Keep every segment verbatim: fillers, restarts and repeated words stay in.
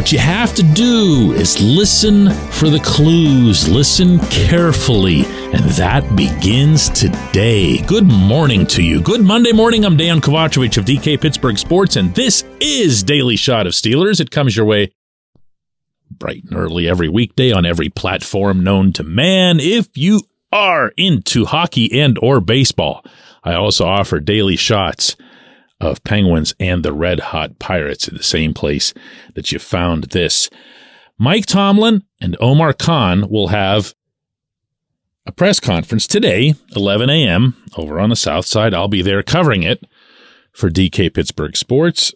What you have to do is listen for the clues. Listen carefully. And that begins today. Good morning to you. Good Monday morning. I'm Dejan Kovacevic of D K Pittsburgh Sports, and this is Daily Shot of Steelers. It comes your way bright and early every weekday on every platform known to man. If you are into hockey and or baseball, I also offer daily shots of Penguins and the Red Hot Pirates in the same place that you found this. Mike Tomlin and Omar Khan will have a press conference today, eleven a.m. over on the South Side. I'll be there covering it for D K Pittsburgh Sports.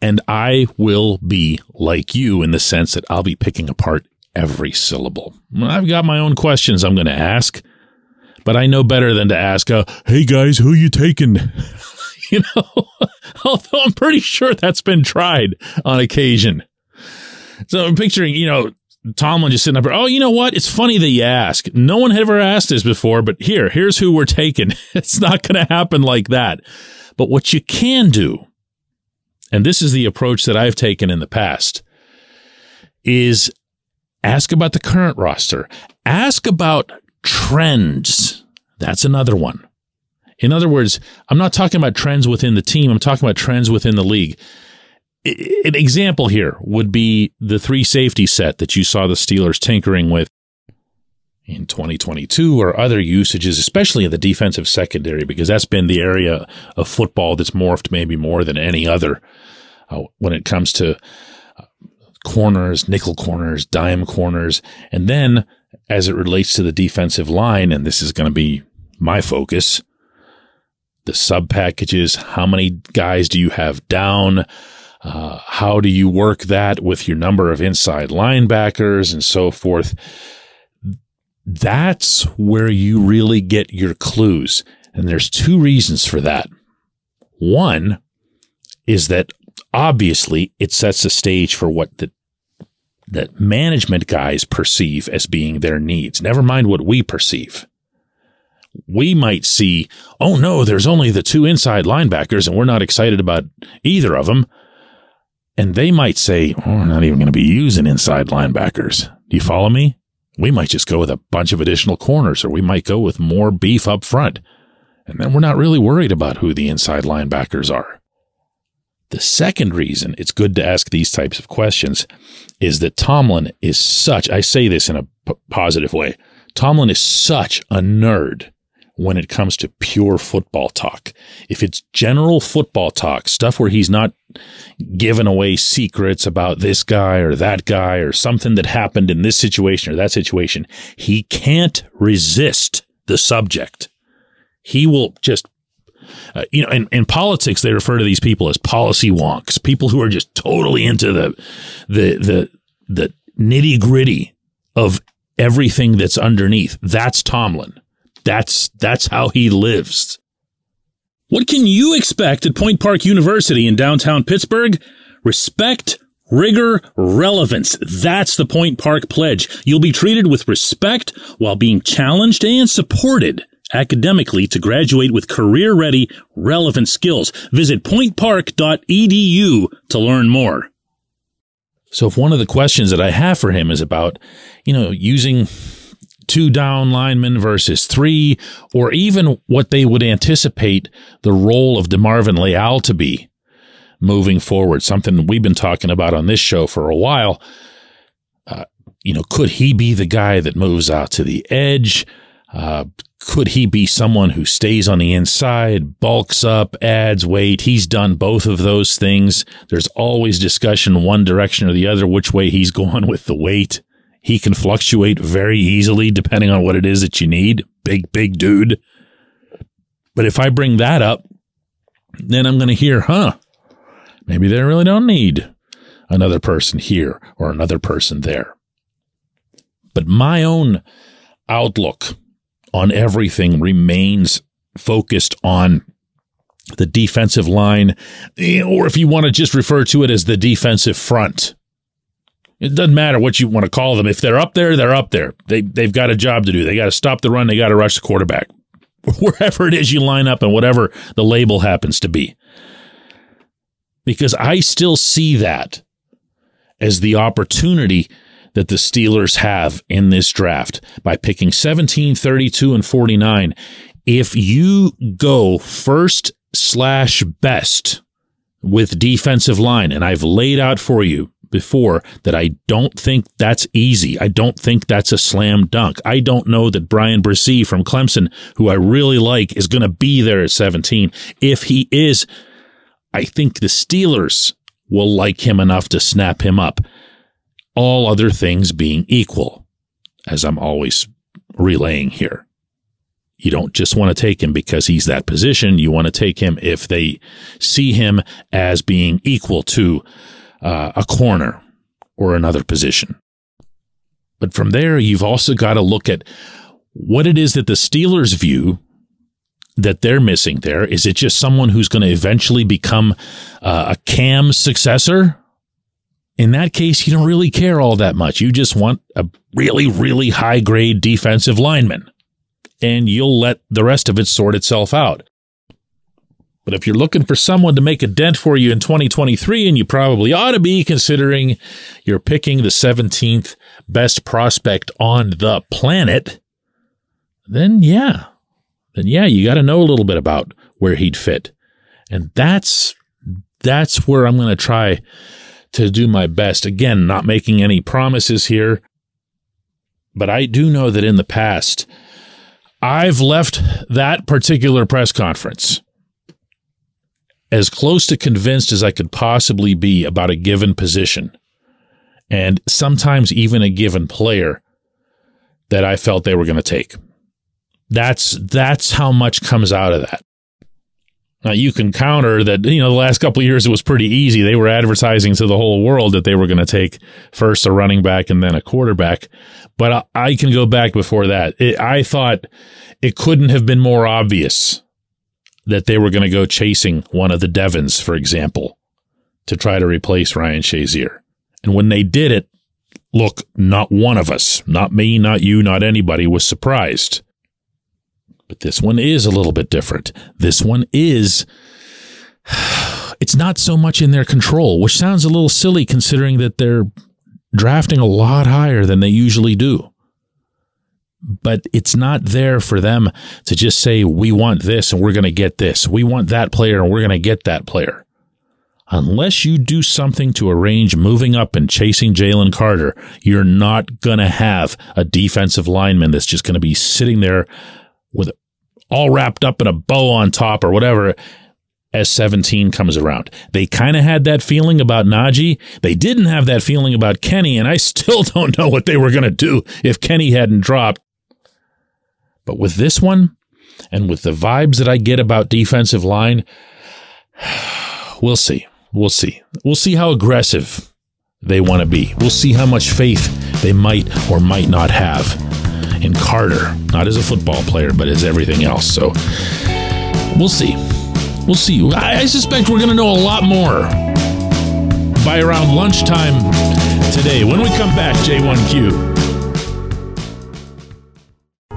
And I will be like you in the sense that I'll be picking apart every syllable. I've got my own questions I'm going to ask, but I know better than to ask, uh, hey guys, who you taking? You know, although I'm pretty sure that's been tried on occasion. So I'm picturing, you know, Tomlin just sitting up there. Oh, you know what? It's funny that you ask. No one had ever asked this before, but here, here's who we're taking. It's not going to happen like that. But what you can do, and this is the approach that I've taken in the past, is ask about the current roster. Ask about trends. That's another one. In other words, I'm not talking about trends within the team. I'm talking about trends within the league. An example here would be the three safety set that you saw the Steelers tinkering with in twenty twenty-two or other usages, especially in the defensive secondary, because that's been the area of football that's morphed maybe more than any other uh, when it comes to uh, corners, nickel corners, dime corners. And then as it relates to the defensive line, and this is going to be my focus, the sub packages, how many guys do you have down? Uh, how do you work that with your number of inside linebackers and so forth? That's where you really get your clues. And there's two reasons for that. One is that obviously it sets the stage for what the that management guys perceive as being their needs. Never mind what we perceive. We might see, oh no, there's only the two inside linebackers and we're not excited about either of them. And they might say, oh, we're not even going to be using inside linebackers. Do you follow me? We might just go with a bunch of additional corners, or we might go with more beef up front. And then we're not really worried about who the inside linebackers are. The second reason it's good to ask these types of questions is that Tomlin is such, I say this in a p- positive way, Tomlin is such a nerd when it comes to pure football talk. If it's general football talk, stuff where he's not giving away secrets about this guy or that guy or something that happened in this situation or that situation, he can't resist the subject. He will just, uh, you know, in, in politics, they refer to these people as policy wonks, people who are just totally into the, the, the, the nitty gritty of everything that's underneath. That's Tomlin. That's that's how he lives. What can you expect at Point Park University in downtown Pittsburgh? Respect, rigor, relevance. That's the Point Park Pledge. You'll be treated with respect while being challenged and supported academically to graduate with career-ready, relevant skills. Visit point park dot e d u to learn more. So if one of the questions that I have for him is about, you know, using two down linemen versus three, or even what they would anticipate the role of DeMarvin Leal to be moving forward, something we've been talking about on this show for a while. Uh, you know, could he be the guy that moves out to the edge? Uh, could he be someone who stays on the inside, bulks up, adds weight? He's done both of those things. There's always discussion one direction or the other, which way he's going with the weight. He can fluctuate very easily depending on what it is that you need. Big, big dude. But if I bring that up, then I'm going to hear, huh, maybe they really don't need another person here or another person there. But my own outlook on everything remains focused on the defensive line, or if you want to just refer to it as the defensive front. It doesn't matter what you want to call them. If they're up there, they're up there. They, they've got a job to do. They got to stop the run. They got to rush the quarterback. Wherever it is you line up and whatever the label happens to be. Because I still see that as the opportunity that the Steelers have in this draft by picking seventeen, thirty-two, and forty-nine. If you go first slash best with defensive line, and I've laid out for you before that I don't think that's easy. I don't think that's a slam dunk. I don't know that Brian Brissy from Clemson, who I really like, is going to be there at seventeen. If he is, I think the Steelers will like him enough to snap him up. All other things being equal, as I'm always relaying here. You don't just want to take him because he's that position. You want to take him if they see him as being equal to uh, a corner or another position. But from there, you've also got to look at what it is that the Steelers view that they're missing there. Is it just someone who's going to eventually become uh, a Cam's successor? In that case, you don't really care all that much. You just want a really, really high-grade defensive lineman, and you'll let the rest of it sort itself out. But if you're looking for someone to make a dent for you in twenty twenty-three, and you probably ought to be considering you're picking the seventeenth best prospect on the planet, then yeah. Then yeah, you got to know a little bit about where he'd fit. And that's that's where I'm going to try to do my best. Again, not making any promises here, but I do know that in the past, I've left that particular press conference as close to convinced as I could possibly be about a given position, and sometimes even a given player that I felt they were going to take. That's that's how much comes out of that. Now, you can counter that, you know, the last couple of years it was pretty easy. They were advertising to the whole world that they were going to take first a running back and then a quarterback. But I, I can go back before that. It, I thought it couldn't have been more obvious that they were going to go chasing one of the Devons, for example, to try to replace Ryan Shazier. And when they did it, look, not one of us, not me, not you, not anybody, was surprised. But this one is a little bit different. This one is, it's not so much in their control, which sounds a little silly considering that they're drafting a lot higher than they usually do. But it's not there for them to just say, we want this and we're going to get this. We want that player and we're going to get that player. Unless you do something to arrange moving up and chasing Jalen Carter, you're not going to have a defensive lineman that's just going to be sitting there with all wrapped up in a bow on top or whatever as seventeen comes around. They kind of had that feeling about Najee. They didn't have that feeling about Kenny, and I still don't know what they were going to do if Kenny hadn't dropped. But with this one, and with the vibes that I get about defensive line, we'll see. We'll see. We'll see how aggressive they want to be. We'll see how much faith they might or might not have in Carter, not as a football player, but as everything else. So we'll see. We'll see. I, I suspect we're going to know a lot more by around lunchtime today. When we come back, J one Q.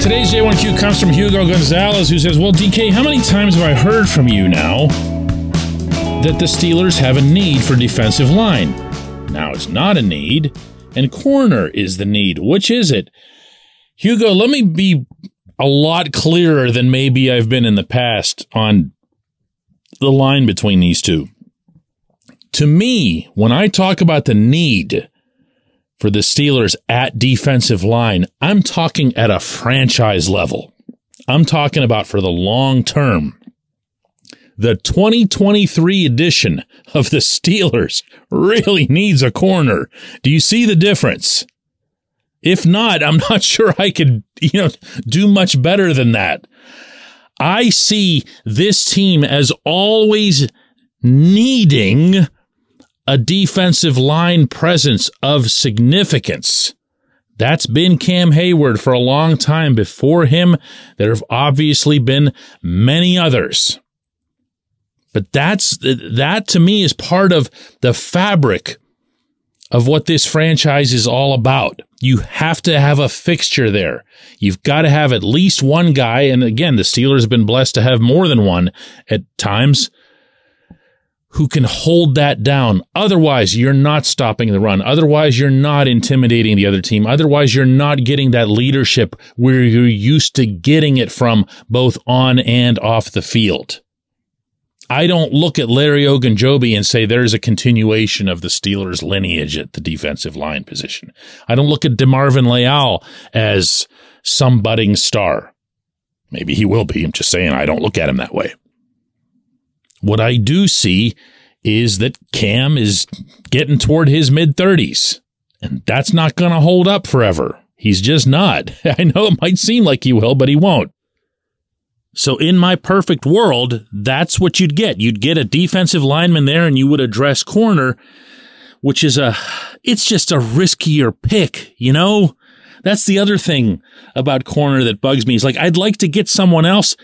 Today's J one Q comes from Hugo Gonzalez, who says, well, D K, how many times have I heard from you now that the Steelers have a need for defensive line? Now it's not a need, and corner is the need. Which is it? Hugo, let me be a lot clearer than maybe I've been in the past on the line between these two. To me, when I talk about the need for the Steelers at defensive line, I'm talking at a franchise level. I'm talking about for the long term. The twenty twenty-three edition of the Steelers really needs a corner. Do you see the difference? If not, I'm not sure I could, you know, do much better than that. I see this team as always needing a defensive line presence of significance. That's been Cam Hayward for a long time. Before him, there have obviously been many others. But that's that to me is part of the fabric of what this franchise is all about. You have to have a fixture there. You've got to have at least one guy. And again, the Steelers have been blessed to have more than one at times who can hold that down. Otherwise, you're not stopping the run. Otherwise, you're not intimidating the other team. Otherwise, you're not getting that leadership where you're used to getting it from both on and off the field. I don't look at Larry Ogunjobi and say there's a continuation of the Steelers' lineage at the defensive line position. I don't look at DeMarvin Leal as some budding star. Maybe he will be. I'm just saying I don't look at him that way. What I do see is that Cam is getting toward his mid-thirties, and that's not going to hold up forever. He's just not. I know it might seem like he will, but he won't. So in my perfect world, that's what you'd get. You'd get a defensive lineman there, and you would address corner, which is a, it's just a riskier pick, you know? That's the other thing about corner that bugs me. It's like, I'd like to get someone else.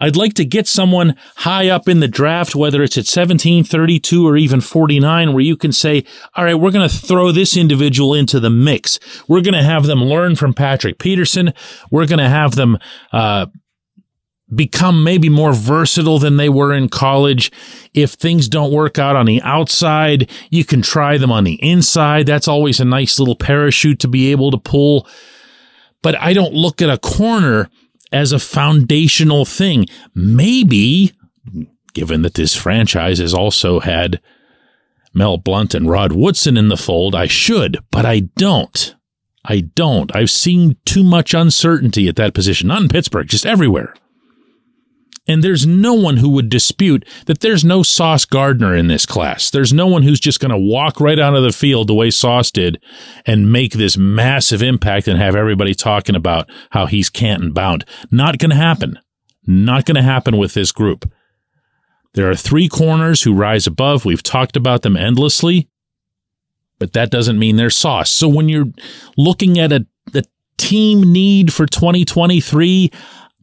I'd like to get someone high up in the draft, whether it's at seventeen, thirty-two, or even forty-nine, where you can say, all right, we're going to throw this individual into the mix. We're going to have them learn from Patrick Peterson. We're going to have them uh become maybe more versatile than they were in college. If things don't work out on the outside, you can try them on the inside. That's always a nice little parachute to be able to pull. But I don't look at a corner as a foundational thing. Maybe, given that this franchise has also had Mel Blount and Rod Woodson in the fold, I should, but I don't. I don't. I've seen too much uncertainty at that position. Not in Pittsburgh, just everywhere. And there's no one who would dispute that there's no Sauce Gardner in this class. There's no one who's just going to walk right out of the field the way Sauce did and make this massive impact and have everybody talking about how he's Canton bound. Not going to happen. Not going to happen with this group. There are three corners who rise above. We've talked about them endlessly, but that doesn't mean they're Sauce. So when you're looking at a, a team need for twenty twenty-three,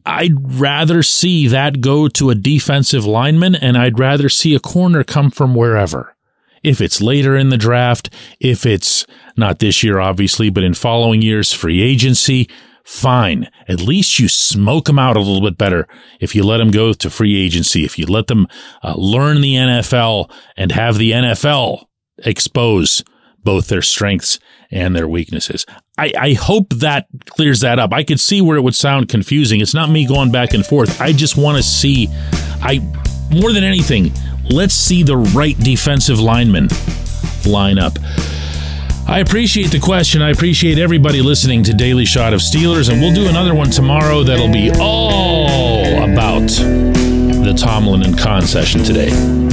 I'd rather see that go to a defensive lineman, and I'd rather see a corner come from wherever. If it's later in the draft, if it's not this year, obviously, but in following years, free agency, fine. At least you smoke them out a little bit better if you let them go to free agency, if you let them uh, learn the N F L and have the N F L expose both their strengths and their weaknesses. I, I hope that clears that up. I could see where it would sound confusing. It's not me going back and forth. I just want to see, I more than anything, let's see the right defensive lineman line up. I appreciate the question. I appreciate everybody listening to Daily Shot of Steelers, and we'll do another one tomorrow that'll be all about the Tomlin and Khan session today.